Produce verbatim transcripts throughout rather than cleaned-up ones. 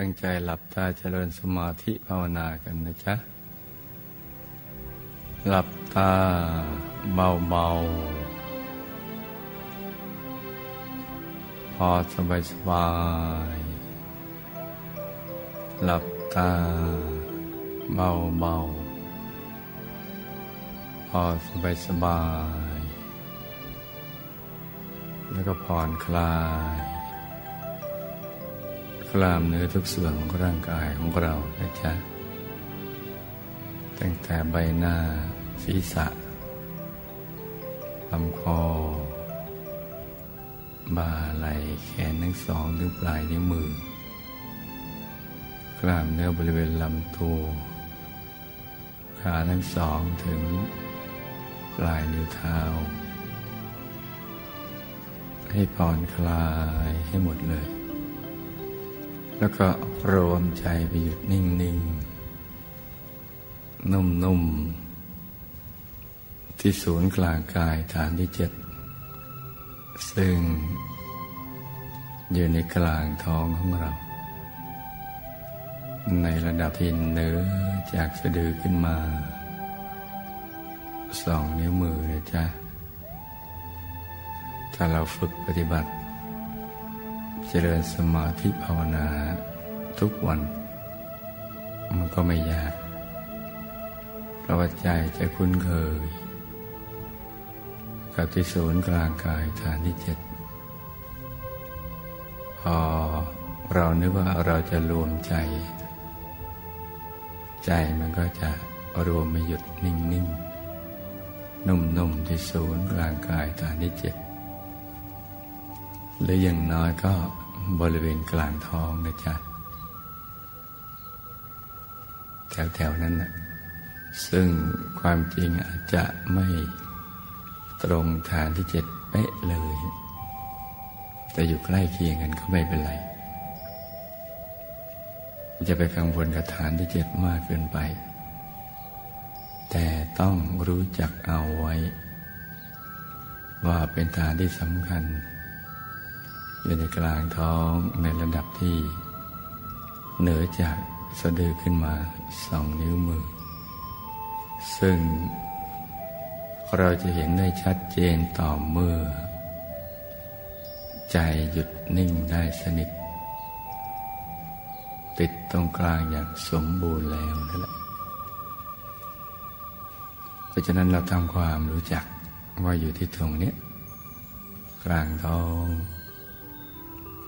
ตั้งใจหลับตาเจริญสมาธิภาวนากันนะจ๊ะหลับตาเบาๆพอสบายสบายหลับตาเบาๆพอสบายสบายแล้วก็ผ่อนคลายกล้ามเนื้อทุกส่วนของร่างกายของเรานะจ๊ะตั้งแต่ใบหน้าศีรษะลำคอบ่าไหล่แขนทั้งสองถึงปลายนิ้วมือกล้ามเนื้อบริเวณลำตัวขาทั้งสองถึงปลายนิ้วเท้าให้ผ่อนคลายให้หมดเลยแล้วก็รวมใจไปหยุดนิ่งๆนุ่มๆที่ศูนย์กลางกายฐานที่เจ็ดซึ่งอยู่ในกลางท้องของเราในระดับที่เหนือจากสะดือขึ้นมาสองนิ้วมือนะจ๊ะถ้าเราฝึกปฏิบัติเจริญสมาธิภาวนาทุกวันมันก็ไม่ยากเพราะว่าใจจะคุ้นเคยกับที่ศูนย์กลางกายฐานที่เจ็ดพอเรานึกว่าเราจะรวมใจใจมันก็จะรวมไม่หยุดนิ่งๆนุ่มๆที่ศูนย์กลางกายฐานที่เจ็ดหรืออย่างน้อยก็บริเวณกลางท้องนะจ๊ะแถวๆนั้นนะซึ่งความจริงอาจจะไม่ตรงฐานที่เจ็ดเป๊ะเลยแต่อยู่ใกล้เคียงกันก็ไม่เป็นไรจะไปกังวลกับฐานที่เจ็ดมากเกินไปแต่ต้องรู้จักเอาไว้ว่าเป็นฐานที่สำคัญอยู่ในกลางท้องในระดับที่เหนือจากสะดือขึ้นมาสองนิ้วมือซึ่งเราจะเห็นได้ชัดเจนต่อเมื่อใจหยุดนิ่งได้สนิทติดตรงกลางอย่างสมบูรณ์แล้วนั่นแหละเพราะฉะนั้นเราทำความรู้จักว่าอยู่ที่ตรงนี้กลางท้อง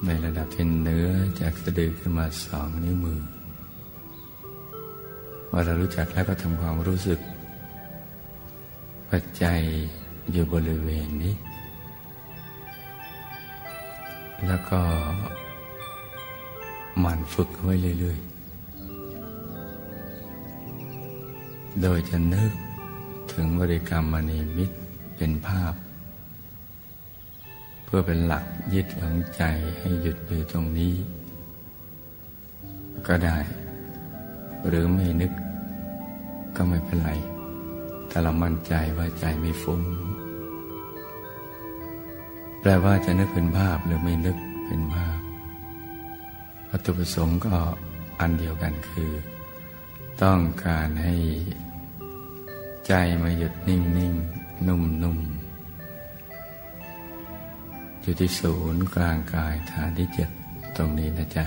ในระดับที่เหนือจากสะดือขึ้นมาสองนิ้วมือเมื่อเรารู้จักแล้วก็ทำความรู้สึกปัจจัยอยู่บริเวณนี้แล้วก็หมั่นฝึกไว้เรื่อยๆโดยจะนึกถึงบริกรรมมณีมิตรเป็นภาพเพื่อเป็นหลักยึดของใจให้หยุดอยู่ตรงนี้ก็ได้หรือไม่นึกก็ไม่เป็นไรถ้าเรามั่นใจว่าใจไม่ฟุ้งแปลว่าจะนึกเป็นภาพหรือไม่นึกเป็นภาพวัตถุประสงค์ก็อันเดียวกันคือต้องการให้ใจมาหยุดนิ่งๆ น, นุ่มๆอยู่ที่ศูนย์กลางกายฐานที่เจ็ดตรงนี้นะจ๊ะ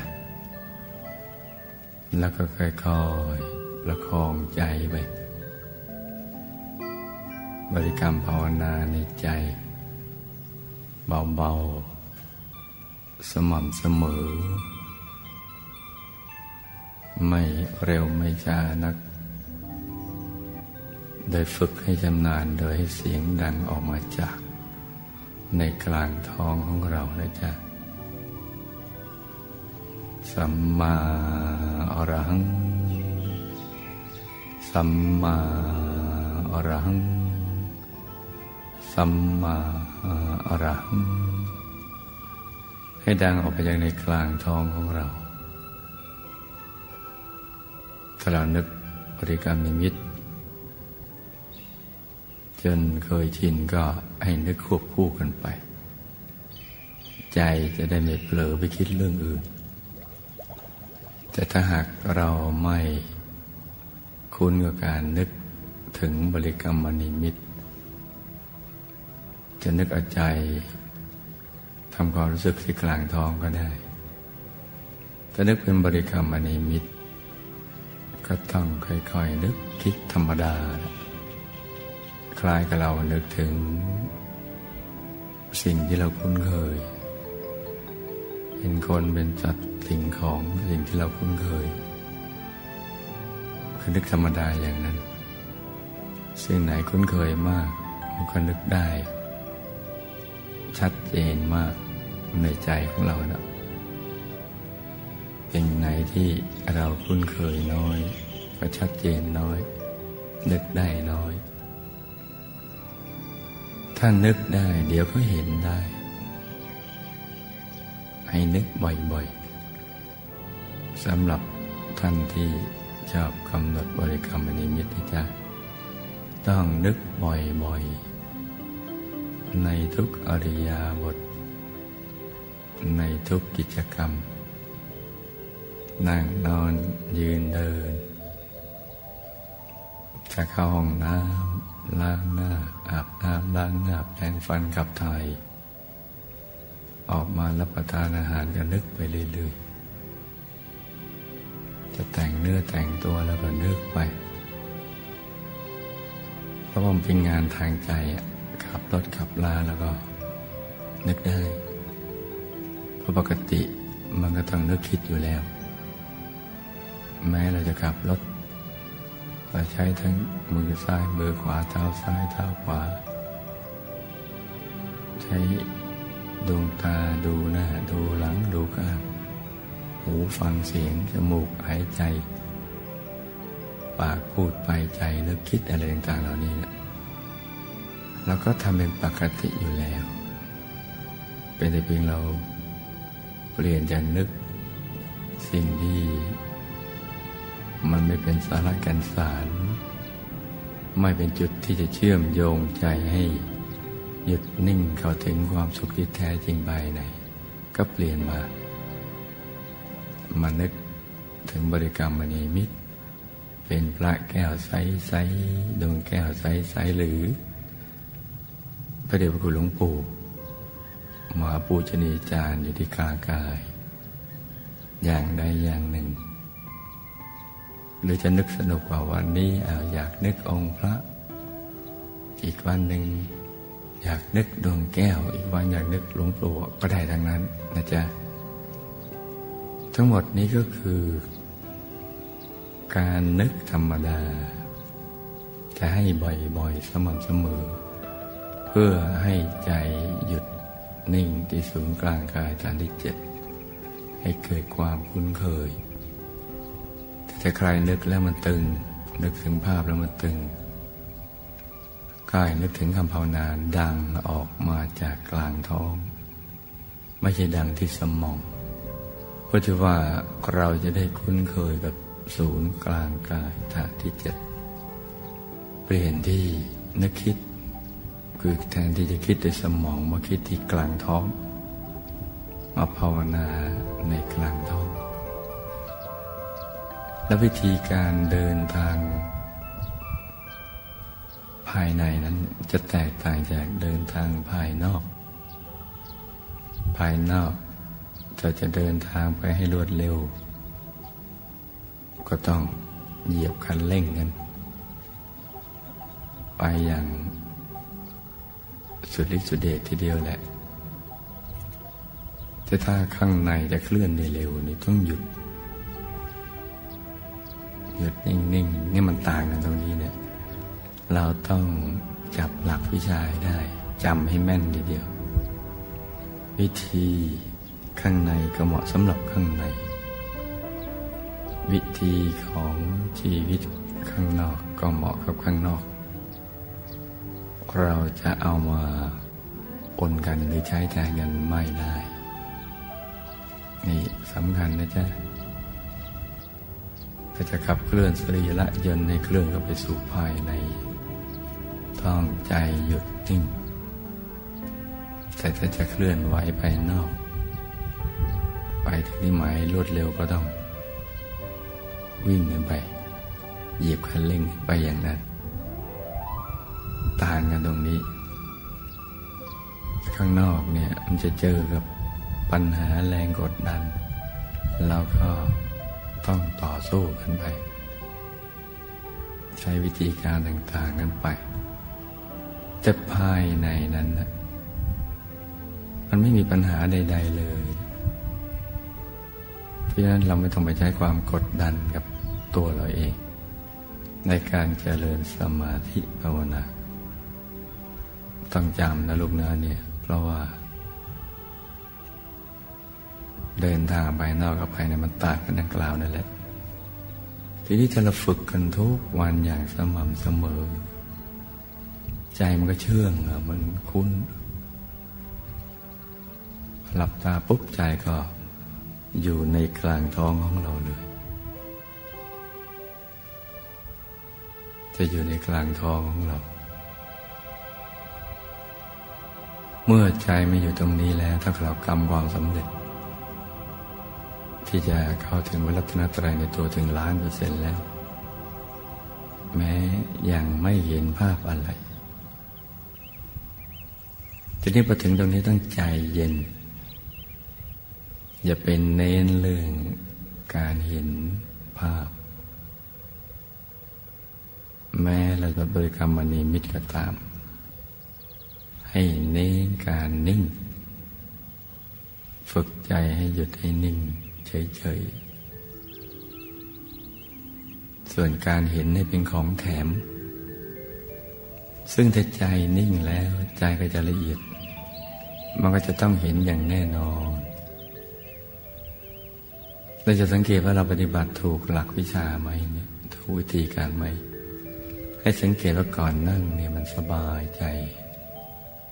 แล้วก็ค่อยๆประคองใจไปบริกรรมภาวนาในใจเบาๆสม่ำเสมอไม่เร็วไม่ช้านักโดยฝึกให้ชำนาญโดยให้เสียงดังออกมาจากในกลางท้องของเรานะจ๊ะสัมมาอรหังสัมมาอรหังสัมมาอรหังให้ดังออกไปจากในกลางท้องของเราถ้าเรานึกบริกรรมนิมิตจนเคยชินก็ให้นึกควบคู่กันไปใจจะได้ไม่เผลอไปคิดเรื่องอื่น แต่ถ้าหากเราไม่คุ้นกับการนึกถึงบริกรรมนิมิตจะนึกเอาใจทำความรู้สึกที่กลางท้องก็ได้ถ้านึกเป็นบริกรรมนิมิตก็ต้องค่อยๆนึกคิดธรรมดาคล้ายกับเรานึกถึงสิ่งที่เราคุ้นเคยเป็นคนเป็นจัดสิ่งของสิ่งที่เราคุ้นเคยคือนึกธรรมดาอย่างนั้นสิ่งไหนคุ้นเคยมากมันก็นึกได้ชัดเจนมากในใจของเรานะสิ่งไหนที่เราคุ้นเคยน้อยก็ชัดเจนน้อยนึกได้น้อยถ้านึกได้เดี๋ยวก็เห็นได้ให้นึกบ่อยๆสำหรับท่านที่ชอบกำหนดบริกรรมนิมิตนะจ๊ะต้องนึกบ่อยๆในทุกอริยาบถในทุกกิจกรรมนั่งนอนยืนเดินจะเข้าห้องน้ำล้างหน้าอาบน้ำล้างหน้าแปรงฟันขับถ่ายออกมารับประทานอาหารก็นึกไปเรื่อยๆจะแต่งเนื้อแต่งตัวแล้วก็นึกไปเพราะมันเป็นงานทางใจขับรถขับลาแล้วก็นึกได้เพราะปกติมันก็ต้องนึกคิดอยู่แล้วแม้เราจะขับรถเราใช้ทั้งมือซ้ายมือขวาเท้าซ้ายเท้าขวาใช้ดวงตาดูหน้าดูหลังดูข้างหูฟังเสียงจมูกหายใจปากพูดไปใจนึกคิดอะไรต่างๆเหล่านี้นะเราก็ทำเป็นปกติอยู่แล้วเป็นแต่เพียงเราเปลี่ยนจากนึกสิ่งที่มันไม่เป็นสาระแก่นสารไม่เป็นจุดที่จะเชื่อมโยงใจให้หยุดนิ่งเข้าถึงความสุขที่แท้จริงภายในก็เปลี่ยนมามานึกถึงบริกรรมนิมิตเป็นพระแก้วใสๆดวงแก้วใสๆหรือพระเดชพระคุณหลวงปู่มหาปูชนียาจารย์อยู่ที่กลางกายอย่างใดอย่างหนึ่งหรือจะนึกสนุกว่าวันนี้เอาอยากนึกองค์พระอีกวันหนึ่งอยากนึกดวงแก้วอีกวันอยากนึกหลวงปู่ก็ได้ทั้งนั้นนะจ๊ะทั้งหมดนี้ก็คือการนึกธรรมดาจะให้บ่อยๆสม่ำเสมอเพื่อให้ใจหยุดนิ่งที่ศูนย์กลางกายฐานที่เจ็ดให้เกิดความคุ้นเคยถ้าใครนึกแล้วมันตึงนึกถึงภาพแล้วมันตึงกายนึกถึงคำภาวนาดังออกมาจากกลางท้องไม่ใช่ดังที่สมองเพราะถือว่าเราจะได้คุ้นเคยกับศูนย์กลางกายฐานที่เจ็ดเปลี่ยนที่นึกคิดคือแทนที่จะคิดในสมองมาคิดที่กลางท้องมาภาวนาในกลางท้องและวิธีการเดินทางภายในนั้นจะแตกต่างจากเดินทางภายนอกภายนอกจะจะเดินทางไปให้รวดเร็วก็ต้องเหยียบคันเร่งกันไปอย่างสุดฤทธิ์สุดเดชทีเดียวแหละแต่ถ้าข้างในจะเคลื่อนได้เร็วนี่ต้องหยุดหยุดนิ่งๆ น, นี่มันต่างกันตรงนี้เนี่ยเราต้องจับหลักวิชาได้จำให้แม่นทีเดียววิธีข้างในก็เหมาะสำหรับข้างในวิธีของชีวิตข้างนอกก็เหมาะกับข้างนอกเราจะเอามาปนกันหรือใช้แทนกันไม่ได้นี่สำคัญนะจ๊ะก็จะขับเคลื่อนสรีระยนต์ในเคลื่อนเข้าไปสู่ภายในต้องใจหยุดนิ่งแต่ถ้าจะเคลื่อนไหวภายนอกไปถึงที่หมายรวดเร็วก็ต้อง วิ่งกันไปเหยียบคันเร่งไปอย่างนั้นต่างกันตรงนี้ข้างนอกเนี่ยมันจะเจอกับปัญหาแรงกดดันเราก็ต้องต่อสู้กันไปใช้วิธีการต่างๆกันไปแต่ภายในนั้นนะมันไม่มีปัญหาใดๆเลยเพราะฉะนั้นเราไม่ต้องไปใช้ความกดดันกับตัวเราเองในการเจริญสมาธิภาวนาต้องจำนะลูกนะเนี่ยเพราะว่าเดินทางภายนอกกับภายในมันต่างกันดังกล่าวนั่นแหละทีนี้ถ้าเราฝึกกันทุกวันอย่างสม่ำเสมอใจมันก็เชื่องอ่ะมันคุ้นหลับตาปุ๊บใจก็อยู่ในกลางท้องของเราเลยจะอยู่ในกลางท้องของเราเมื่อใจมาอยู่ตรงนี้แล้วถ้าเรากำความสำเร็จที่จะเข้าถึงวรัตนตรัยในตัวถึงล้านเปอร์เซ็นต์แล้วแม้ยังไม่เห็นภาพอะไรทีนี้พอถึงตรงนี้ต้องใจเย็นอย่าเป็นเน้นเรื่องการเห็นภาพแม้เราจะบริกรรมนิมิตก็ตามให้เน้นการนิ่งฝึกใจให้หยุดให้นิ่งเฉยๆส่วนการเห็นให้เป็นของแถมซึ่งถ้าใจนิ่งแล้วใจก็จะละเอียดมันก็จะต้องเห็นอย่างแน่นอนเราจะสังเกตว่าเราปฏิบัติถูกหลักวิชาไหมเนี่ยถูกวิธีการไหมให้สังเกตว่าก่อนนั่งเนี่ยมันสบายใจ